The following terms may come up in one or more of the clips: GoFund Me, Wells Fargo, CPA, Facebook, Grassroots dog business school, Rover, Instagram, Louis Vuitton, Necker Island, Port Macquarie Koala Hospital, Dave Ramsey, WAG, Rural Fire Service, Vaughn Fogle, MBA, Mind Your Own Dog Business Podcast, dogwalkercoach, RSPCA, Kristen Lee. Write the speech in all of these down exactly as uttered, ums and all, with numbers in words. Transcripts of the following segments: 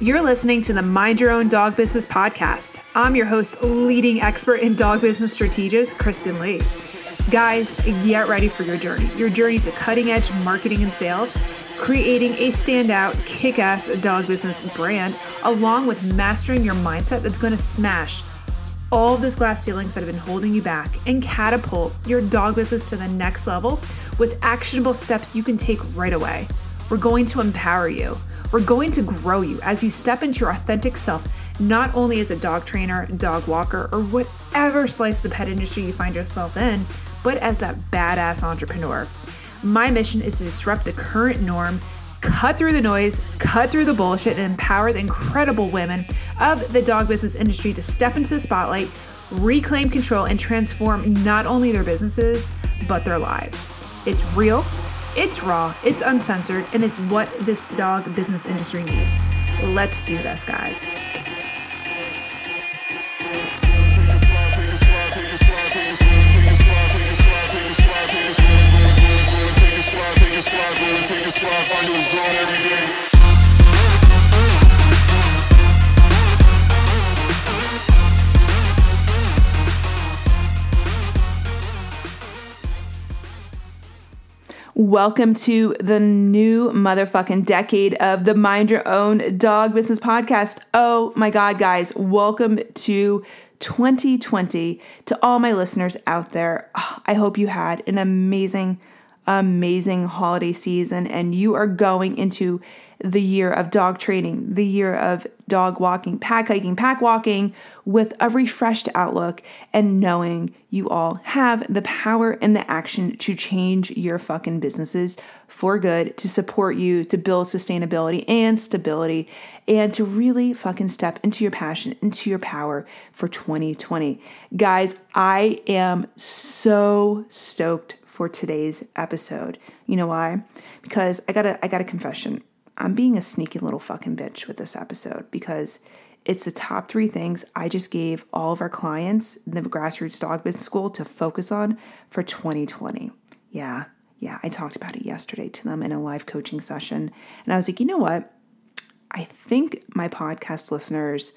You're listening to the Mind Your Own Dog Business Podcast. I'm your host, leading expert in dog business strategist, Kristen Lee. Guys, get ready for your journey. Your journey to cutting-edge marketing and sales, creating a standout, kick-ass dog business brand, along with mastering your mindset that's going to smash all of those glass ceilings that have been holding you back and catapult your dog business to the next level with actionable steps you can take right away. We're going to empower you. We're going to grow you as you step into your authentic self, not only as a dog trainer, dog walker, or whatever slice of the pet industry you find yourself in, but as that badass entrepreneur. My mission is to disrupt the current norm, cut through the noise, cut through the bullshit, and empower the incredible women of the dog business industry to step into the spotlight, reclaim control, and transform not only their businesses, but their lives. It's real. It's raw, it's uncensored, and it's what this dog business industry needs. Let's do this, guys. Welcome to the new motherfucking decade of the Mind Your Own Dog Business Podcast. Oh my God, guys. Welcome to twenty twenty to all my listeners out there. Oh, I hope you had an amazing, amazing holiday season and you are going into the year of dog training, the year of dog walking, pack hiking, pack walking with a refreshed outlook and knowing you all have the power and the action to change your fucking businesses for good, to support you, to build sustainability and stability, and to really fucking step into your passion, into your power for twenty twenty. Guys, I am so stoked for today's episode. You know why? Because I got a, I got a confession. I'm being a sneaky little fucking bitch with this episode because it's the top three things I just gave all of our clients in the Grassroots Dog Business School to focus on for twenty twenty. Yeah, yeah. I talked about it yesterday to them in a live coaching session. And I was like, you know what? I think my podcast listeners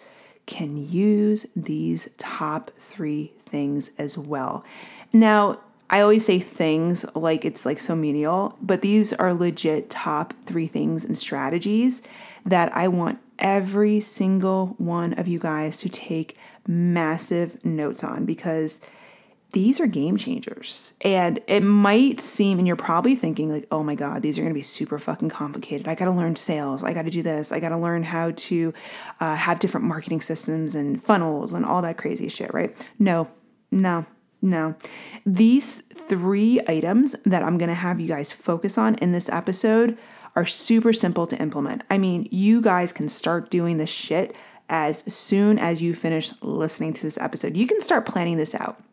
can use these top three things as well. Now, I always say things like it's like so menial, but these are legit top three things and strategies that I want every single one of you guys to take massive notes on because these are game changers. And it might seem, and you're probably thinking like, oh my God, these are going to be super fucking complicated. I got to learn sales. I got to do this. I got to learn how to uh, have different marketing systems and funnels and all that crazy shit, right? No, no. No, these three items that I'm going to have you guys focus on in this episode are super simple to implement. I mean, you guys can start doing this shit as soon as you finish listening to this episode. You can start planning this out.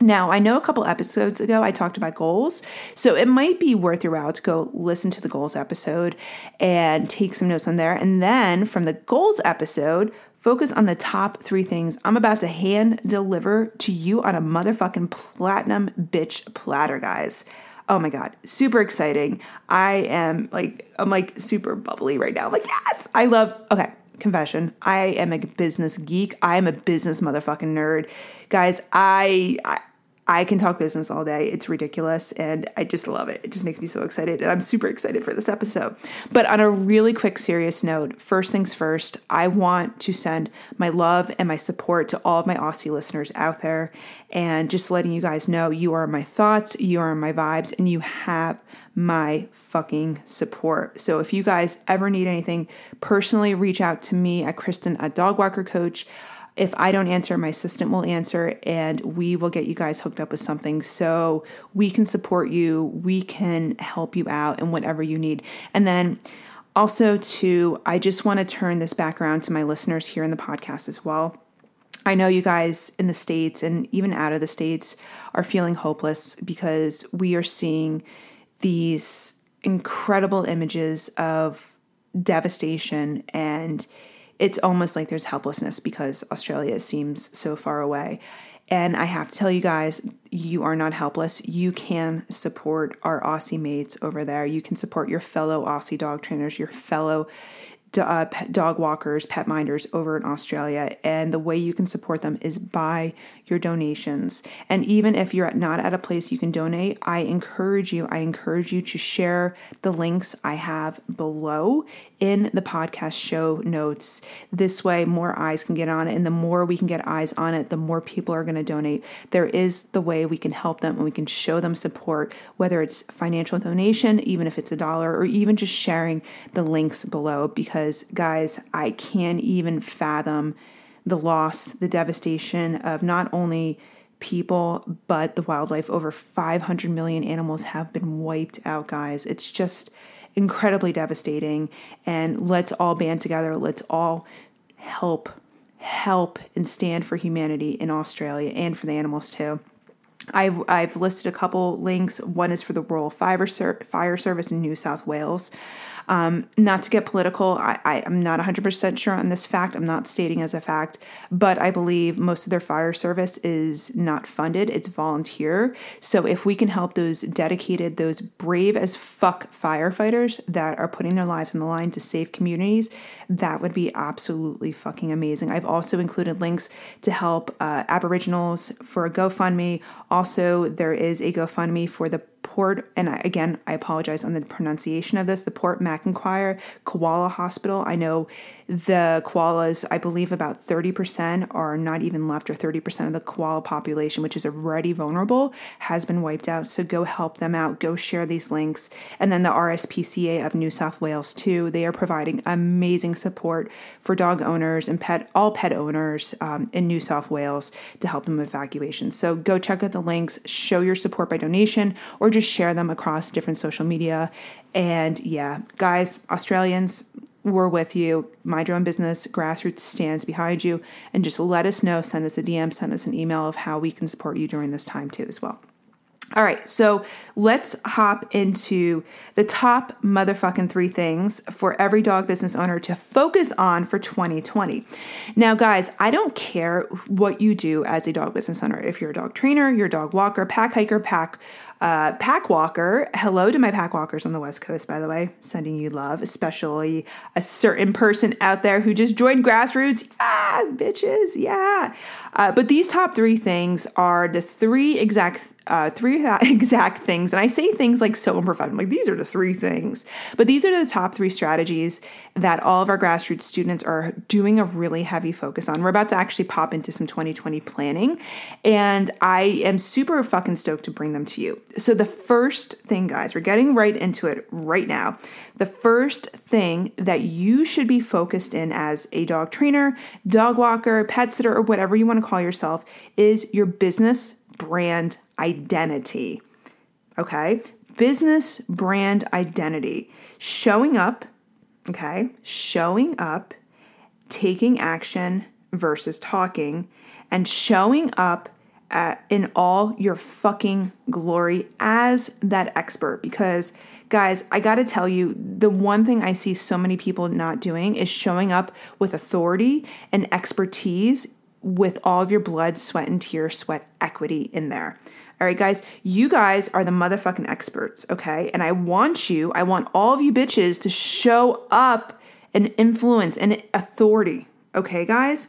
Now, I know a couple episodes ago, I talked about goals, so it might be worth your while to go listen to the goals episode and take some notes on there. And then from the goals episode, focus on the top three things I'm about to hand deliver to you on a motherfucking platinum bitch platter, guys. Oh my God. Super exciting. I am like, I'm like super bubbly right now. I'm like, yes, I love, okay. Confession. I am a business geek. I am a business motherfucking nerd. Guys, I, I I can talk business all day. It's ridiculous. And I just love it. It just makes me so excited. And I'm super excited for this episode. But on a really quick, serious note, first things first, I want to send my love and my support to all of my Aussie listeners out there. And just letting you guys know, you are my thoughts, you are my vibes, and you have my fucking support. So if you guys ever need anything, personally reach out to me at Kristen at dog walker coach. If I don't answer, my assistant will answer and we will get you guys hooked up with something so we can support you, we can help you out in whatever you need. And then also too, I just want to turn this back around to my listeners here in the podcast as well. I know you guys in the States and even out of the States are feeling hopeless because we are seeing these incredible images of devastation, and it's almost like there's helplessness because Australia seems so far away. And I have to tell you guys, you are not helpless. You can support our Aussie mates over there. You can support your fellow Aussie dog trainers, your fellow uh, pet dog walkers, pet minders over in Australia. And the way you can support them is by your donations. And even if you're not at a place you can donate, I encourage you, I encourage you to share the links I have below in the podcast show notes. This way, more eyes can get on it. And the more we can get eyes on it, the more people are going to donate. There is the way we can help them and we can show them support, whether it's financial donation, even if it's a dollar, or even just sharing the links below. Because guys, I can't even fathom the loss, the devastation of not only people, but the wildlife. Over five hundred million animals have been wiped out, guys. It's just incredibly devastating. And let's all band together. Let's all help, help and stand for humanity in Australia and for the animals too. I've, I've listed a couple links. One is for the Rural Fire Service in New South Wales. Um, not to get political, I, I, I'm not one hundred percent sure on this fact. I'm not stating as a fact, but I believe most of their fire service is not funded. It's volunteer. So if we can help those dedicated, those brave as fuck firefighters that are putting their lives on the line to save communities, that would be absolutely fucking amazing. I've also included links to help uh, Aboriginals for a GoFundMe. Also, there is a GoFundMe for the Port, and I, again, I apologize on the pronunciation of this, the Port Macquarie Koala Hospital. I know the koalas, I believe about thirty percent are not even left, or thirty percent of the koala population, which is already vulnerable, has been wiped out. So go help them out. Go share these links. And then the R S P C A of New South Wales too. They are providing amazing support for dog owners and pet, all pet owners um, in New South Wales to help them with evacuations. So go check out the links, show your support by donation, or just share them across different social media. And yeah, guys, Australians, we're with you. Mind Your Own Business, Grassroots stands behind you. And just let us know, send us a D M, send us an email of how we can support you during this time too as well. All right, so let's hop into the top motherfucking three things for every dog business owner to focus on for twenty twenty. Now, guys, I don't care what you do as a dog business owner. If you're a dog trainer, you're a dog walker, pack hiker, pack uh, pack walker. Hello to my pack walkers on the West Coast, by the way, sending you love, especially a certain person out there who just joined Grassroots. Ah, bitches, yeah. Uh, but these top three things are the three exact things. Uh, three exact things. And I say things like so unprofessional, like these are the three things, but these are the top three strategies that all of our grassroots students are doing a really heavy focus on. We're about to actually pop into some twenty twenty planning, and I am super fucking stoked to bring them to you. So the first thing, guys, we're getting right into it right now. The first thing that you should be focused in as a dog trainer, dog walker, pet sitter, or whatever you want to call yourself is your business brand identity. Okay. Business brand identity. Showing up. Okay. Showing up, taking action versus talking, and showing up at, in all your fucking glory as that expert. Because guys, I got to tell you, the one thing I see so many people not doing is showing up with authority and expertise, with all of your blood, sweat, and tear, sweat equity in there. All right, guys, you guys are the motherfucking experts, okay? And I want you, I want all of you bitches to show up and influence and authority, okay, guys?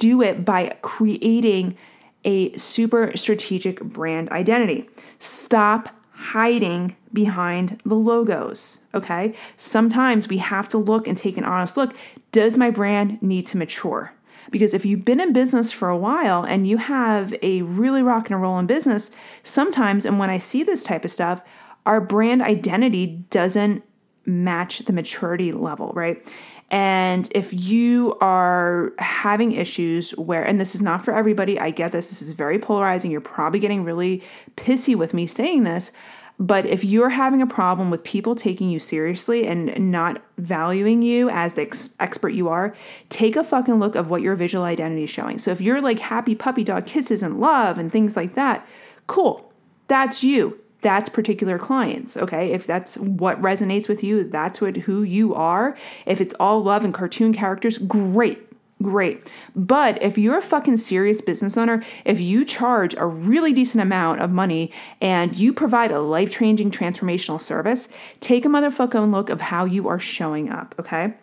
Do it by creating a super strategic brand identity. Stop hiding behind the logos, okay? Sometimes we have to look and take an honest look. Does my brand need to mature? Because if you've been in business for a while and you have a really rock and roll in business, sometimes, and when I see this type of stuff, our brand identity doesn't match the maturity level, right? And if you are having issues where, and this is not for everybody, I get this, this is very polarizing, you're probably getting really pissy with me saying this, but if you're having a problem with people taking you seriously and not valuing you as the ex- expert you are, take a fucking look of what your visual identity is showing. So if you're like happy puppy dog kisses and love and things like that, cool, that's you. That's particular clients, okay? If that's what resonates with you, that's what who you are. If it's all love and cartoon characters, great. Great. But if you're a fucking serious business owner, if you charge a really decent amount of money and you provide a life-changing transformational service, take a motherfucking look of how you are showing up, okay?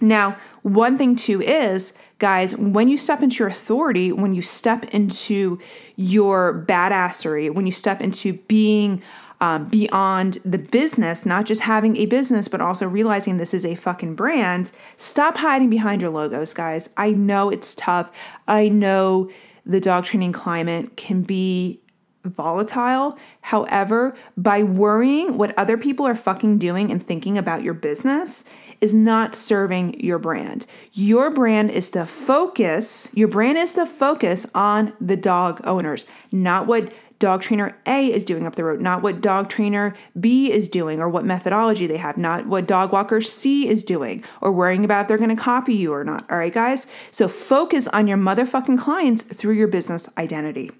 Now, one thing too is, guys, when you step into your authority, when you step into your badassery, when you step into being um, beyond the business, not just having a business, but also realizing this is a fucking brand, stop hiding behind your logos, guys. I know it's tough. I know the dog training climate can be volatile. However, by worrying what other people are fucking doing and thinking about your business is not serving your brand. Your brand is to focus, your brand is to focus on the dog owners, not what dog trainer A is doing up the road, not what dog trainer B is doing or what methodology they have, not what dog walker C is doing or worrying about if they're going to copy you or not. All right, guys? So focus on your motherfucking clients through your business identity.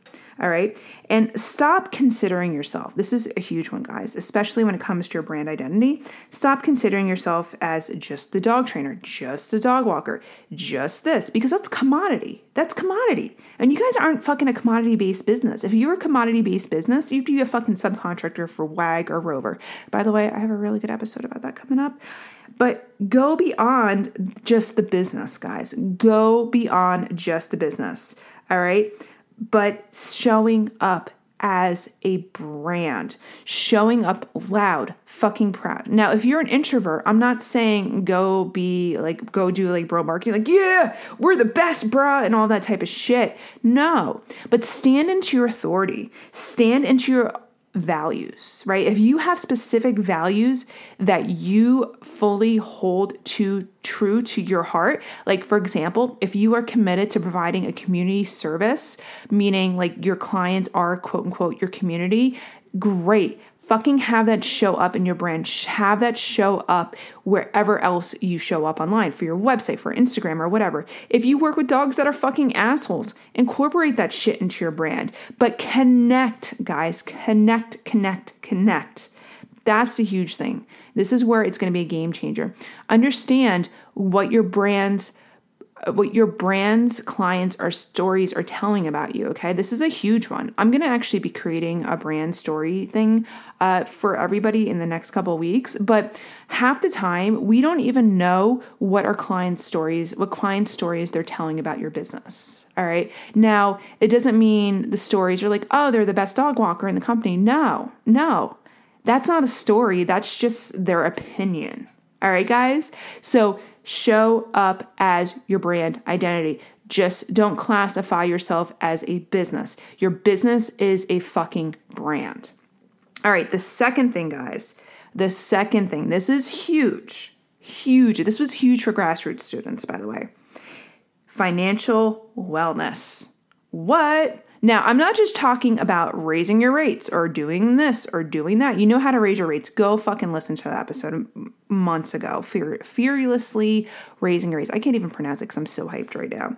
All right. And stop considering yourself. This is a huge one, guys, especially when it comes to your brand identity. Stop considering yourself as just the dog trainer, just the dog walker, just this, because that's commodity. That's commodity. And you guys aren't fucking a commodity-based business. If you were a commodity-based business, you'd be a fucking subcontractor for WAG or Rover. By the way, I have a really good episode about that coming up. But go beyond just the business, guys. Go beyond just the business. All right. But showing up as a brand, showing up loud, fucking proud. Now, if you're an introvert, I'm not saying go be like, go do like bro marketing, like, yeah, we're the best, bruh, and all that type of shit. No, but stand into your authority, stand into your values, right? If you have specific values that you fully hold to true to your heart, like for example, if you are committed to providing a community service, meaning like your clients are quote unquote your community, great. Fucking have that show up in your brand. Have that show up wherever else you show up online, for your website, for Instagram or whatever. If you work with dogs that are fucking assholes, incorporate that shit into your brand. But connect, guys. Connect, connect, connect. That's the huge thing. This is where it's going to be a game changer. Understand what your brand's what your brand's clients or stories are telling about you, okay? This is a huge one. I'm going to actually be creating a brand story thing uh, for everybody in the next couple of weeks, but half the time, we don't even know what our clients' stories, what client stories they're telling about your business, all right? Now, it doesn't mean the stories are like, oh, they're the best dog walker in the company. No, no, that's not a story. That's just their opinion, all right, guys? So show up as your brand identity. Just don't classify yourself as a business. Your business is a fucking brand. All right, the second thing, guys, the second thing, this is huge, huge. This was huge for grassroots students, by the way. Financial wellness. What? Now, I'm not just talking about raising your rates or doing this or doing that. You know how to raise your rates. Go fucking listen to that episode months ago. Fur- fearlessly raising your rates. I can't even pronounce it because I'm so hyped right now.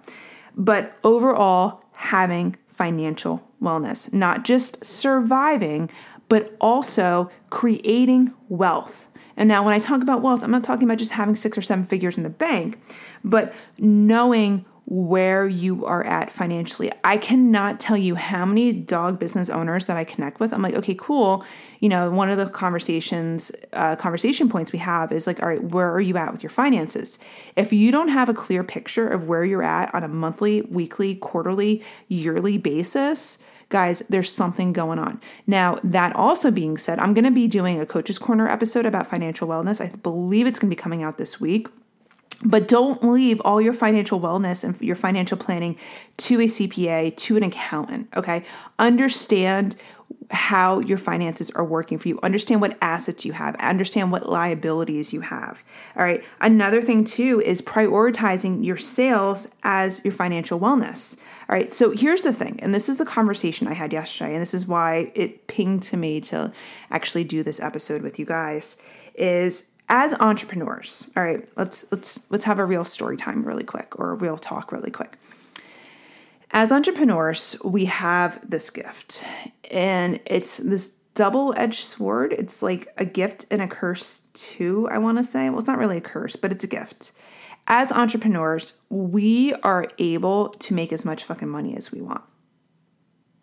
But overall, having financial wellness, not just surviving, but also creating wealth. And now when I talk about wealth, I'm not talking about just having six or seven figures in the bank, but knowing where you are at financially. I cannot tell you how many dog business owners that I connect with. I'm like, okay, cool. You know, one of the conversations, uh, conversation points we have is like, all right, where are you at with your finances? If you don't have a clear picture of where you're at on a monthly, weekly, quarterly, yearly basis, guys, there's something going on. Now, that also being said, I'm going to be doing a Coach's Corner episode about financial wellness. I believe it's going to be coming out this week. But don't leave all your financial wellness and your financial planning to a C P A, to an accountant, okay? Understand how your finances are working for you. Understand what assets you have. Understand what liabilities you have, all right? Another thing, too, is prioritizing your sales as your financial wellness, all right? So here's the thing, and this is the conversation I had yesterday, and this is why it pinged to me to actually do this episode with you guys, is as entrepreneurs, all right, let's let's let's have a real story time really quick, or a real talk really quick. As entrepreneurs, we have this gift, and it's this double-edged sword. It's like a gift and a curse too, I want to say. Well, it's not really a curse, but it's a gift. As entrepreneurs, we are able to make as much fucking money as we want.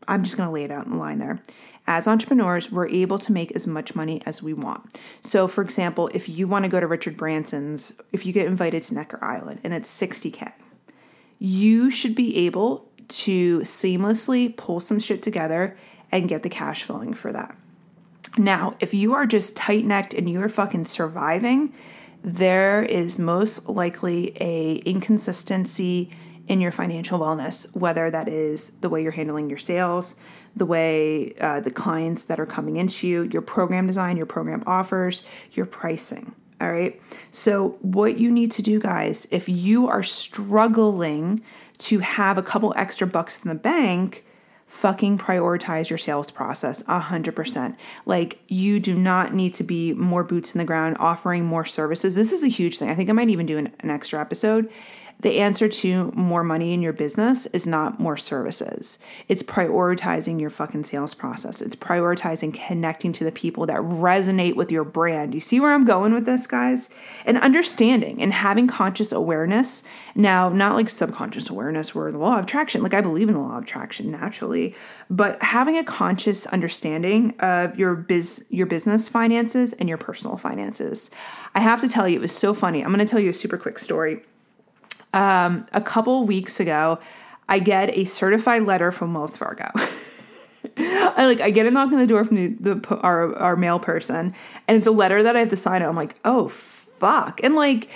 I'm just going to lay it out in the line there. As entrepreneurs, we're able to make as much money as we want. So for example, if you want to go to Richard Branson's, if you get invited to Necker Island and it's sixty K, you should be able to seamlessly pull some shit together and get the cash flowing for that. Now, if you are just tight-necked and you are fucking surviving, there is most likely a inconsistency in your financial wellness, whether that is the way you're handling your sales, the way uh, the clients that are coming into you, your program design, your program offers, your pricing. All right. So what you need to do, guys, if you are struggling to have a couple extra bucks in the bank, fucking prioritize your sales process a hundred percent. Like, you do not need to be more boots in the ground, offering more services. This is a huge thing. I think I might even do an, an extra episode. The answer to more money in your business is not more services. It's prioritizing your fucking sales process. It's prioritizing connecting to the people that resonate with your brand. You see where I'm going with this, guys? And understanding and having conscious awareness. Now, not like subconscious awareness where the law of attraction, like I believe in the law of attraction naturally, but having a conscious understanding of your biz, your business finances and your personal finances. I have to tell you, it was so funny. I'm going to tell you a super quick story. Um, a couple weeks ago, I get a certified letter from Wells Fargo. I like, I get a knock on the door from the, the, our, our mail person, and it's a letter that I have to sign. I'm like, oh fuck. And like,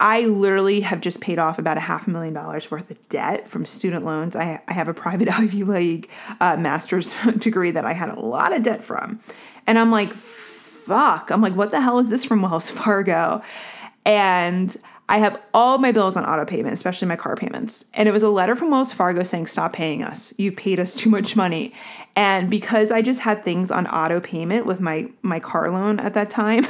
I literally have just paid off about a half a million dollars worth of debt from student loans. I, I have a private Ivy League, uh, master's degree that I had a lot of debt from. And I'm like, fuck, I'm like, what the hell is this from Wells Fargo? And I have all my bills on auto payment, especially my car payments. And it was a letter from Wells Fargo saying, stop paying us. You paid us too much money. And because I just had things on auto payment with my, my car loan at that time,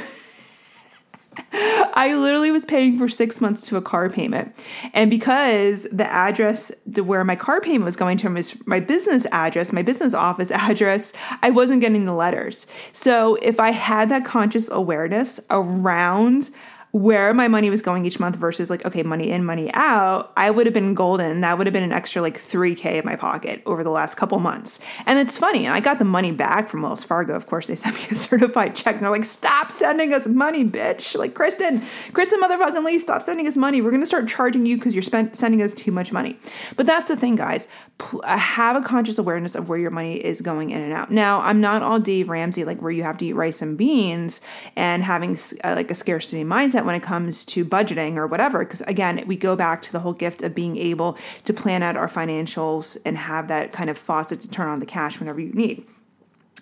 I literally was paying for six months to a car payment. And because the address to where my car payment was going to was my business address, my business office address, I wasn't getting the letters. So if I had that conscious awareness around where my money was going each month versus like, okay, money in, money out, I would have been golden. That would have been an extra like three K in my pocket over the last couple months. And it's funny. And I got the money back from Wells Fargo. Of course, they sent me a certified check and they're like, stop sending us money, bitch. Like, Kristen, Kristen motherfucking Lee, stop sending us money. We're going to start charging you because you're spent sending us too much money. But that's the thing, guys. P- have a conscious awareness of where your money is going in and out. Now, I'm not all Dave Ramsey, like where you have to eat rice and beans and having uh, like a scarcity mindset when it comes to budgeting or whatever, because again, we go back to the whole gift of being able to plan out our financials and have that kind of faucet to turn on the cash whenever you need.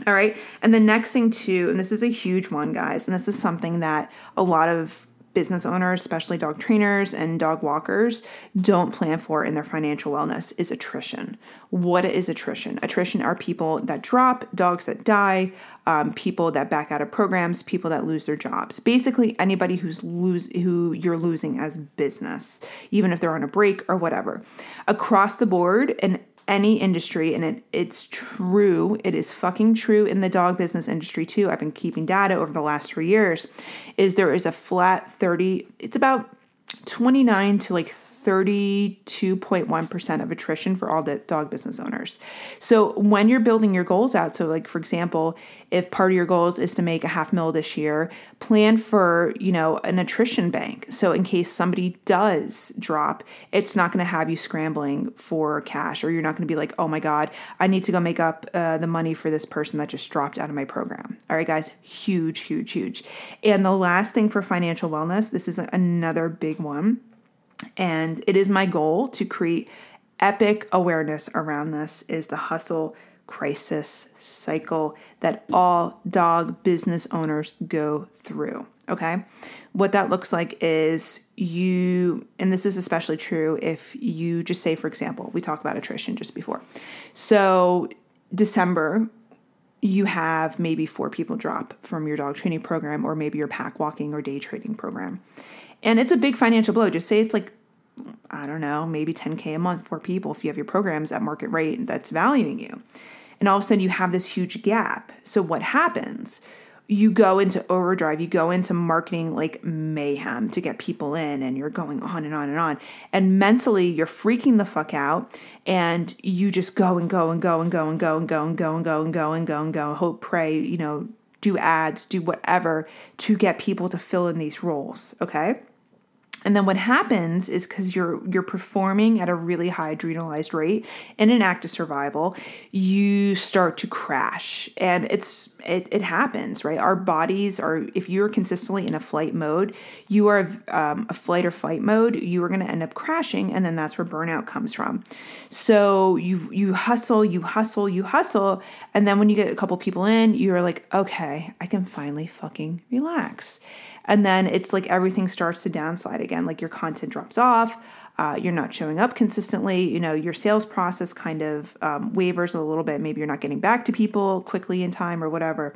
All right. And the next thing too, and this is a huge one, guys, and this is something that a lot of business owners, especially dog trainers and dog walkers, don't plan for in their financial wellness is attrition. What is attrition? Attrition are people that drop, dogs that die, um, people that back out of programs, people that lose their jobs. Basically, anybody who's lose who you're losing as business, even if they're on a break or whatever. Across the board, and any industry, and it, it's true, it is fucking true in the dog business industry too. I've been keeping data over the last three years, is there is a flat thirty, it's about twenty-nine to like thirty-two point one percent of attrition for all the dog business owners. So when you're building your goals out, so like, for example, if part of your goals is to make a half mil this year, plan for, you know, an attrition bank. So in case somebody does drop, it's not going to have you scrambling for cash, or you're not going to be like, oh my God, I need to go make up uh, the money for this person that just dropped out of my program. All right, guys, huge, huge, huge. And the last thing for financial wellness, this is another big one. And it is my goal to create epic awareness around this, is the hustle crisis cycle that all dog business owners go through. Okay. What that looks like is you, and this is especially true if you just say, for example, we talked about attrition just before. So December, you have maybe four people drop from your dog training program, or maybe your pack walking or day trading program. And it's a big financial blow. Just say it's like, I don't know, maybe ten K a month for people if you have your programs at market rate that's valuing you. And all of a sudden you have this huge gap. So what happens? you go into overdrive, you go into marketing like mayhem to get people in, and you're going on and on and on. And mentally, you're freaking the fuck out, and you just go and go and go and go and go and go and go and go and go and go and go, hope, pray, you know, do ads, do whatever to get people to fill in these roles, okay? And then what happens is, because you're you're performing at a really high adrenalized rate in an act of survival, you start to crash. And it's it, it happens, right? Our bodies are, if you're consistently in a flight mode, you are um, a flight or fight mode, you are going to end up crashing. And then that's where burnout comes from. So you you hustle, you hustle, you hustle. And then when you get a couple people in, you're like, okay, I can finally fucking relax. And then it's like everything starts to downslide again. Like your content drops off, uh, you're not showing up consistently, you know, your sales process kind of um, wavers a little bit. Maybe you're not getting back to people quickly in time or whatever.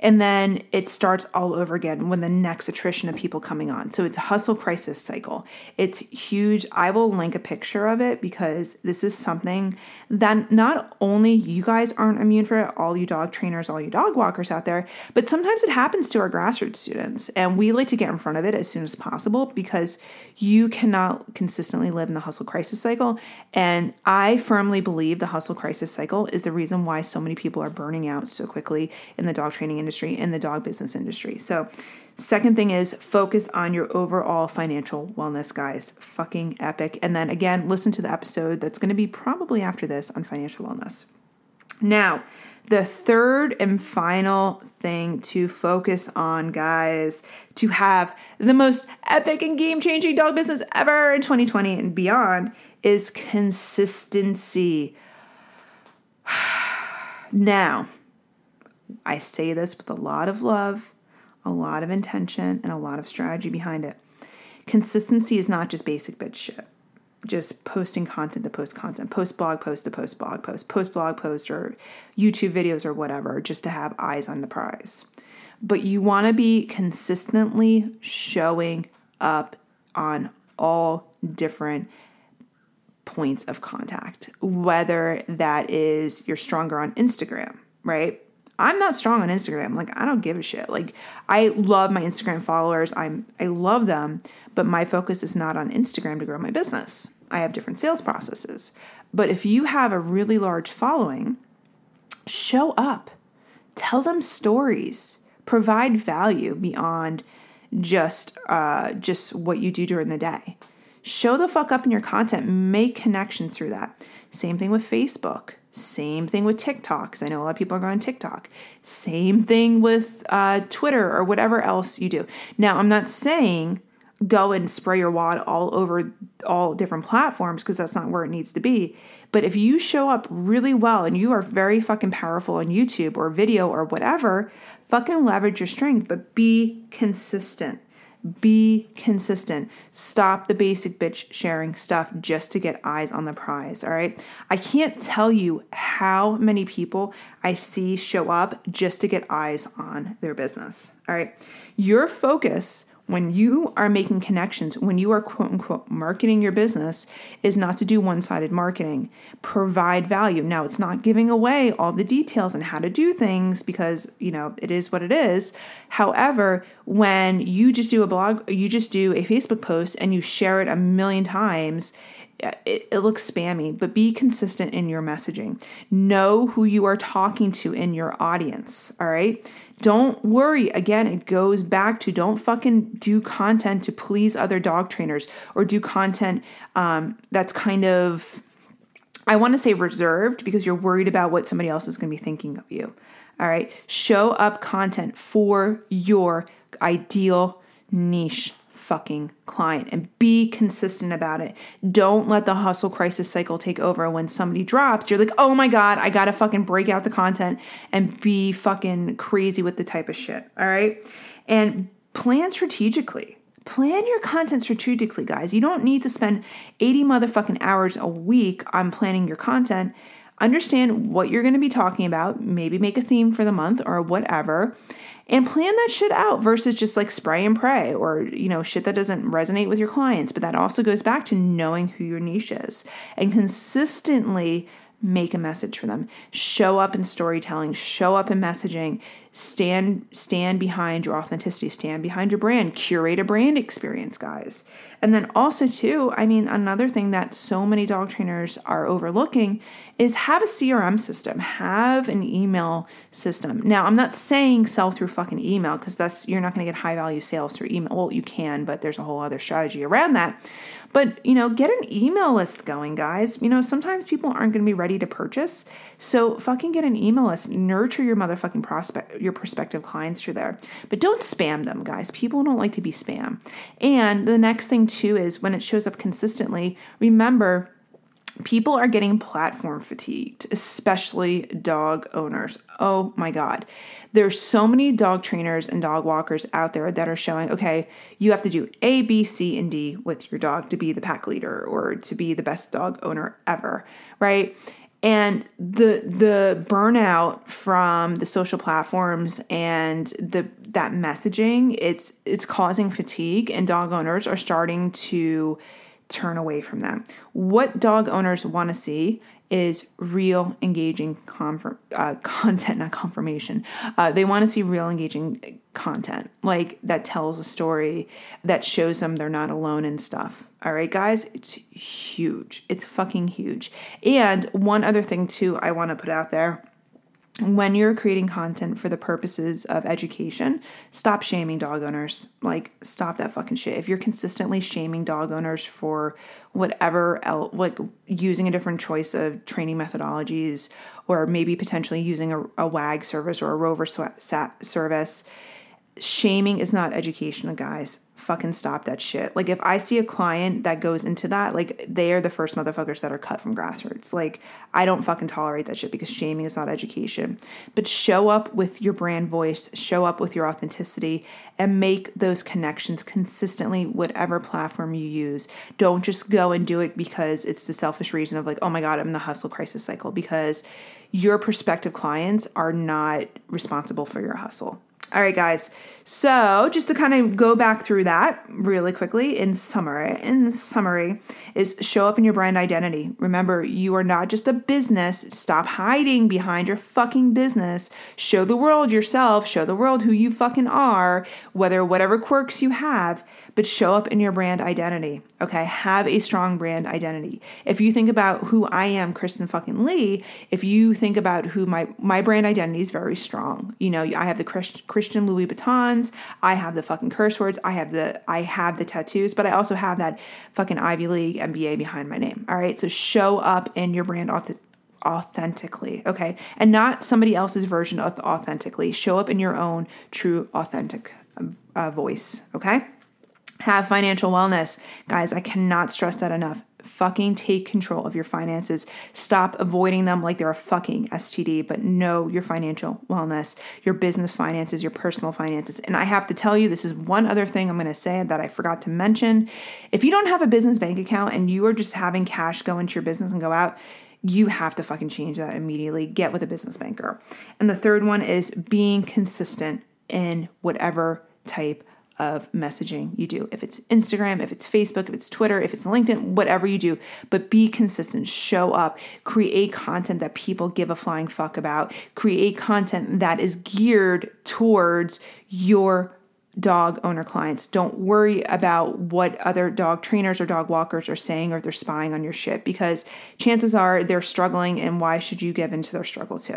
And then it starts all over again when the next attrition of people coming on. So it's a hustle crisis cycle. It's huge. I will link a picture of it because this is something that not only you guys aren't immune for it, all you dog trainers, all you dog walkers out there, but sometimes it happens to our grassroots students. And we like to get in front of it as soon as possible because you cannot consistently live in the hustle crisis cycle. And I firmly believe the hustle crisis cycle is the reason why so many people are burning out so quickly in the dog training industry. In the dog business industry. So second thing is focus on your overall financial wellness, guys. Fucking epic. And then again, listen to the episode that's going to be probably after this on financial wellness. Now, the third and final thing to focus on, guys, to have the most epic and game-changing dog business ever in twenty twenty and beyond is consistency. Now, I say this with a lot of love, a lot of intention, and a lot of strategy behind it. Consistency is not just basic bitch shit. Just posting content to post content, post blog post to post blog post, post blog post or YouTube videos or whatever, just to have eyes on the prize. But you want to be consistently showing up on all different points of contact, whether that is you're stronger on Instagram, right? I'm not strong on Instagram. Like, I don't give a shit. Like, I love my Instagram followers. I'm, I love them, but my focus is not on Instagram to grow my business. I have different sales processes. But if you have a really large following, show up, tell them stories, provide value beyond just, uh, just what you do during the day. Show the fuck up in your content, make connections through that. Same thing with Facebook. Same thing with TikTok, because I know a lot of people are going on TikTok. Same thing with uh, Twitter or whatever else you do. Now, I'm not saying go and spray your wad all over all different platforms, because that's not where it needs to be. But if you show up really well and you are very fucking powerful on YouTube or video or whatever, fucking leverage your strength, but be consistent. Be consistent. Stop the basic bitch sharing stuff just to get eyes on the prize, all right? I can't tell you how many people I see show up just to get eyes on their business, all right? Your focus when you are making connections, when you are quote unquote marketing your business, is not to do one-sided marketing. Provide value. Now, it's not giving away all the details on how to do things because, you know, it is what it is. However, when you just do a blog, you just do a Facebook post and you share it a million times, It, it looks spammy, but be consistent in your messaging. Know who you are talking to in your audience, all right? Don't worry. Again, it goes back to don't fucking do content to please other dog trainers or do content um, that's kind of, I want to say reserved because you're worried about what somebody else is going to be thinking of you, all right? Show up content for your ideal niche fucking client and be consistent about it. Don't let the hustle crisis cycle take over. When somebody drops, you're like, oh my God, I gotta fucking break out the content and be fucking crazy with the type of shit. All right. And plan strategically. Plan your content strategically, guys. You don't need to spend eighty motherfucking hours a week on planning your content. Understand what you're going to be talking about, maybe make a theme for the month or whatever, and plan that shit out versus just like spray and pray or, you know, shit that doesn't resonate with your clients. But that also goes back to knowing who your niche is and consistently make a message for them. Show up in storytelling, show up in messaging, stand, stand behind your authenticity, stand behind your brand, curate a brand experience, guys. And then also too, I mean, another thing that so many dog trainers are overlooking is have a C R M system, have an email system. Now, I'm not saying sell through fucking email, because that's, you're not going to get high value sales through email. Well, you can, but there's a whole other strategy around that. But, you know, get an email list going, guys. You know, sometimes people aren't going to be ready to purchase. So fucking get an email list, nurture your motherfucking prospect, your prospective clients through there, but don't spam them, guys. People don't like to be spam. And the next thing too, is when it shows up consistently, remember, people are getting platform fatigued, especially dog owners. Oh my God. There's so many dog trainers and dog walkers out there that are showing, okay, you have to do A, B, C, and D with your dog to be the pack leader or to be the best dog owner ever, right? And the the burnout from the social platforms and the that messaging, it's it's causing fatigue, and dog owners are starting to turn away from them. What dog owners want to see is real engaging confer- uh, content, not confirmation. Uh, they want to see real engaging content, like that tells a story, that shows them they're not alone and stuff. All right, guys, it's huge. It's fucking huge. And one other thing too, I want to put out there. When you're creating content for the purposes of education, stop shaming dog owners. Like, stop that fucking shit. If you're consistently shaming dog owners for whatever else, like using a different choice of training methodologies, or maybe potentially using a, a W A G service or a Rover service, shaming is not educational, guys. Fucking stop that shit. Like, if I see a client that goes into that, like, they are the first motherfuckers that are cut from Grassroots. Like, I don't fucking tolerate that shit, because shaming is not education. But show up with your brand voice, show up with your authenticity, and make those connections consistently, whatever platform you use. Don't just go and do it because it's the selfish reason of like, oh my God, I'm in the hustle crisis cycle, because your prospective clients are not responsible for your hustle. All right, guys. So just to kind of go back through that really quickly, in summary, in summary is show up in your brand identity. Remember, you are not just a business. Stop hiding behind your fucking business. Show the world yourself. Show the world who you fucking are, whether whatever quirks you have, but show up in your brand identity. Okay. Have a strong brand identity. If you think about who I am, Kristen fucking Lee, if you think about who my, my brand identity is very strong. You know, I have the Christian, Christian Louis Vuittons. I have the fucking curse words. I have the, I have the tattoos, but I also have that fucking Ivy League M B A behind my name. All right. So show up in your brand auth- authentically. Okay. And not somebody else's version of authentically. Show up in your own true, authentic uh, voice. Okay. Have financial wellness. Guys, I cannot stress that enough. Fucking take control of your finances. Stop avoiding them like they're a fucking S T D, but know your financial wellness, your business finances, your personal finances. And I have to tell you, this is one other thing I'm going to say that I forgot to mention. If you don't have a business bank account and you are just having cash go into your business and go out, you have to fucking change that immediately. Get with a business banker. And the third one is being consistent in whatever type of of messaging you do. If it's Instagram, if it's Facebook, if it's Twitter, if it's LinkedIn, whatever you do, but be consistent, show up, create content that people give a flying fuck about, create content that is geared towards your dog owner clients. Don't worry about what other dog trainers or dog walkers are saying, or if they're spying on your shit, because chances are they're struggling, and why should you give into their struggle too?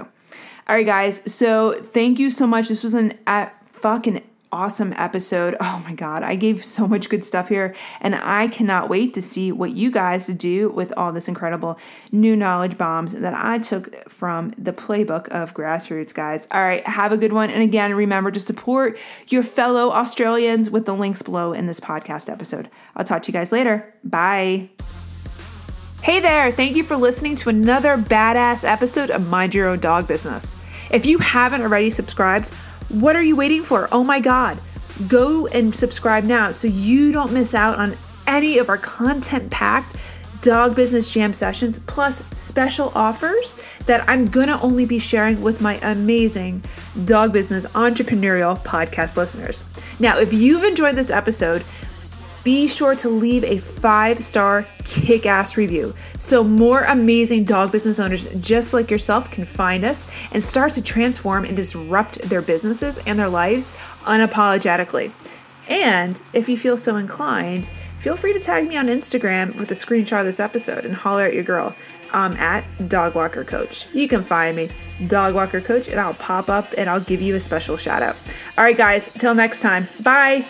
All right, guys. So thank you so much. This was an uh, fucking awesome episode. Oh my God. I gave so much good stuff here, and I cannot wait to see what you guys do with all this incredible new knowledge bombs that I took from the playbook of Grassroots, guys. All right. Have a good one. And again, remember to support your fellow Australians with the links below in this podcast episode. I'll talk to you guys later. Bye. Hey there. Thank you for listening to another badass episode of Mind Your Own Dog Business. If you haven't already subscribed, what are you waiting for? Oh my God. Go and subscribe now so you don't miss out on any of our content-packed dog business jam sessions, plus special offers that I'm going to only be sharing with my amazing dog business entrepreneurial podcast listeners. Now, if you've enjoyed this episode, be sure to leave a five-star kick-ass review so more amazing dog business owners just like yourself can find us and start to transform and disrupt their businesses and their lives unapologetically. And if you feel so inclined, feel free to tag me on Instagram with a screenshot of this episode and holler at your girl. I'm at dogwalkercoach. You can find me, dogwalkercoach, and I'll pop up and I'll give you a special shout out. All right, guys, till next time. Bye.